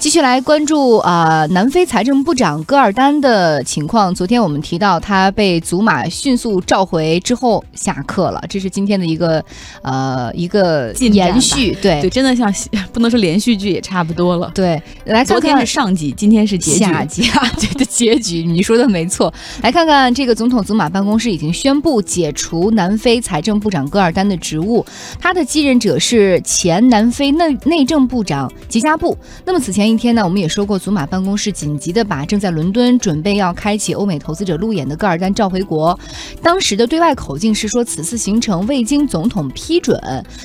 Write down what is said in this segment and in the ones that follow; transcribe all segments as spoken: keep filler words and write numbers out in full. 继续来关注啊、呃，南非财政部长戈尔丹的情况。昨天我们提到，他被祖马迅速召回之后下课了，这是今天的一个呃一个延续。对对，真的像不能说连续剧也差不多了。对，来看看，昨天是上集，今天是结局下集啊，对的结局。你说的没错，来看看这个总统祖马办公室已经宣布解除南非财政部长戈尔丹的职务，他的继任者是前南非内内政部长吉加布。那么此前。一天呢，我们也说过，祖马办公室紧急的把正在伦敦准备要开启欧美投资者路演的戈尔丹召回国。当时的对外口径是说，此次行程未经总统批准。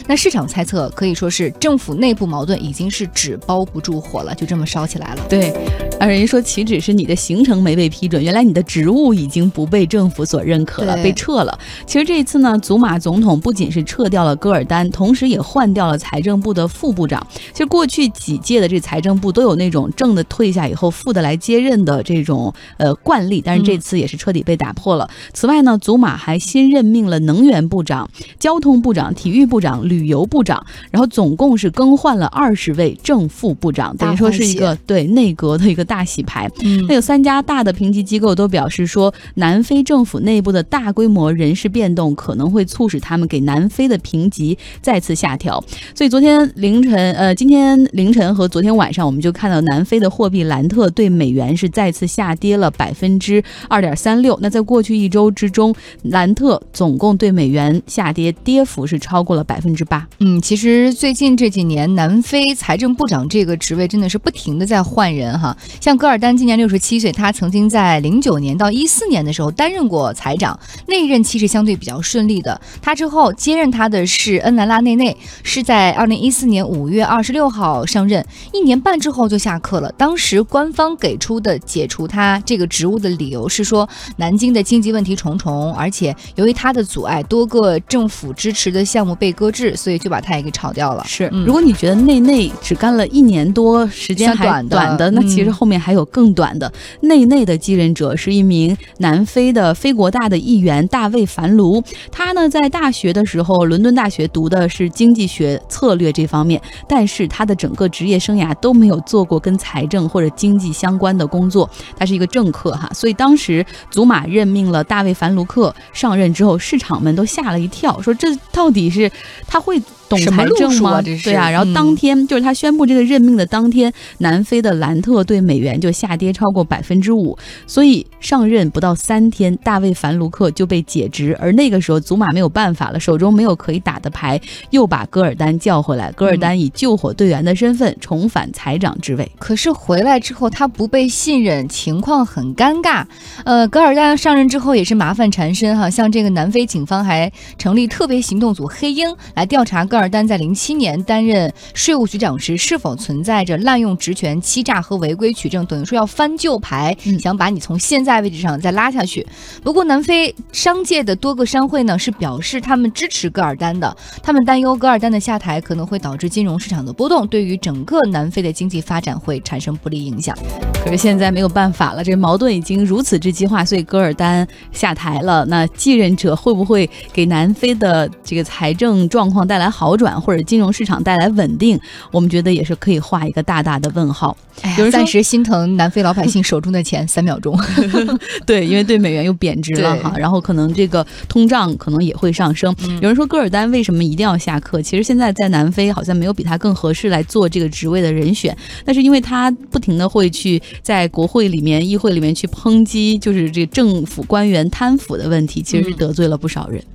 那市场猜测可以说是政府内部矛盾已经是纸包不住火了，就这么烧起来了。对，而人家说岂止是你的行程没被批准，原来你的职务已经不被政府所认可了，被撤了。其实这一次呢，祖马总统不仅是撤掉了戈尔丹，同时也换掉了财政部的副部长。其实过去几届的这财政部都有那种正的退下以后负的来接任的这种呃惯例，但是这次也是彻底被打破了。嗯、此外呢，祖马还新任命了能源部长、交通部长、体育部长、旅游部长，然后总共是更换了二十位正副部长，等于说是一个对内阁的一个大洗牌。嗯、那有三家大的评级机构都表示说，南非政府内部的大规模人事变动可能会促使他们给南非的评级再次下调。所以昨天凌晨呃今天凌晨和昨天晚上我们就看到南非的货币兰特对美元是再次下跌了百分之二点三六。那在过去一周之中，兰特总共对美元下跌，跌幅是超过了百分之八。嗯，其实最近这几年，南非财政部长这个职位真的是不停的在换人哈。像戈尔丹今年六十七岁，他曾经在零九年到一四年的时候担任过财长，那一任期是相对比较顺利的。他之后接任他的是恩南拉内内，是在二零一四年五月二十六号上任，一年半。之后就下课了。当时官方给出的解除他这个职务的理由是说，南京的经济问题重重，而且由于他的阻碍，多个政府支持的项目被搁置，所以就把他也给炒掉了。是，嗯、如果你觉得内内只干了一年多，时间还短 的, 短的，那其实后面还有更短的。嗯、内内的继任者是一名南非的非国大的议员大卫·凡卢。他呢在大学的时候，伦敦大学读的是经济学策略这方面，但是他的整个职业生涯都没有做过跟财政或者经济相关的工作，他是一个政客哈，所以当时祖马任命了大卫·凡卢克上任之后，市场们都吓了一跳，说这到底是他会懂财政吗？啊、对啊，然后当天、嗯、就是他宣布这个任命的当天，南非的兰特对美元就下跌超过百分之五，所以上任不到三天，大卫·凡卢克就被解职，而那个时候祖马没有办法了，手中没有可以打的牌，又把戈尔丹叫回来，戈尔丹以救火队员的身份重返财长职位。可是回来之后他不被信任，情况很尴尬。呃，戈尔丹上任之后也是麻烦缠身哈，像这个南非警方还成立特别行动组黑鹰来调查戈尔丹戈尔丹在零七年担任税务局长时，是否存在着滥用职权、欺诈和违规取证，等于说要翻旧牌，嗯、想把你从现在位置上再拉下去。不过，南非商界的多个商会呢是表示他们支持戈尔丹的，他们担忧戈尔丹的下台可能会导致金融市场的波动，对于整个南非的经济发展会产生不利影响。可是现在没有办法了，这矛盾已经如此之激化，所以戈尔丹下台了，那继任者会不会给南非的这个财政状况带来好？好转或者金融市场带来稳定，我们觉得也是可以画一个大大的问号。有人暂时心疼南非老百姓手中的钱三秒钟。对，因为对美元又贬值了哈，然后可能这个通胀可能也会上升。嗯、有人说戈尔丹为什么一定要下课？其实现在在南非好像没有比他更合适来做这个职位的人选，但是因为他不停的会去在国会里面、议会里面去抨击，就是这个政府官员贪腐的问题，其实是得罪了不少人。嗯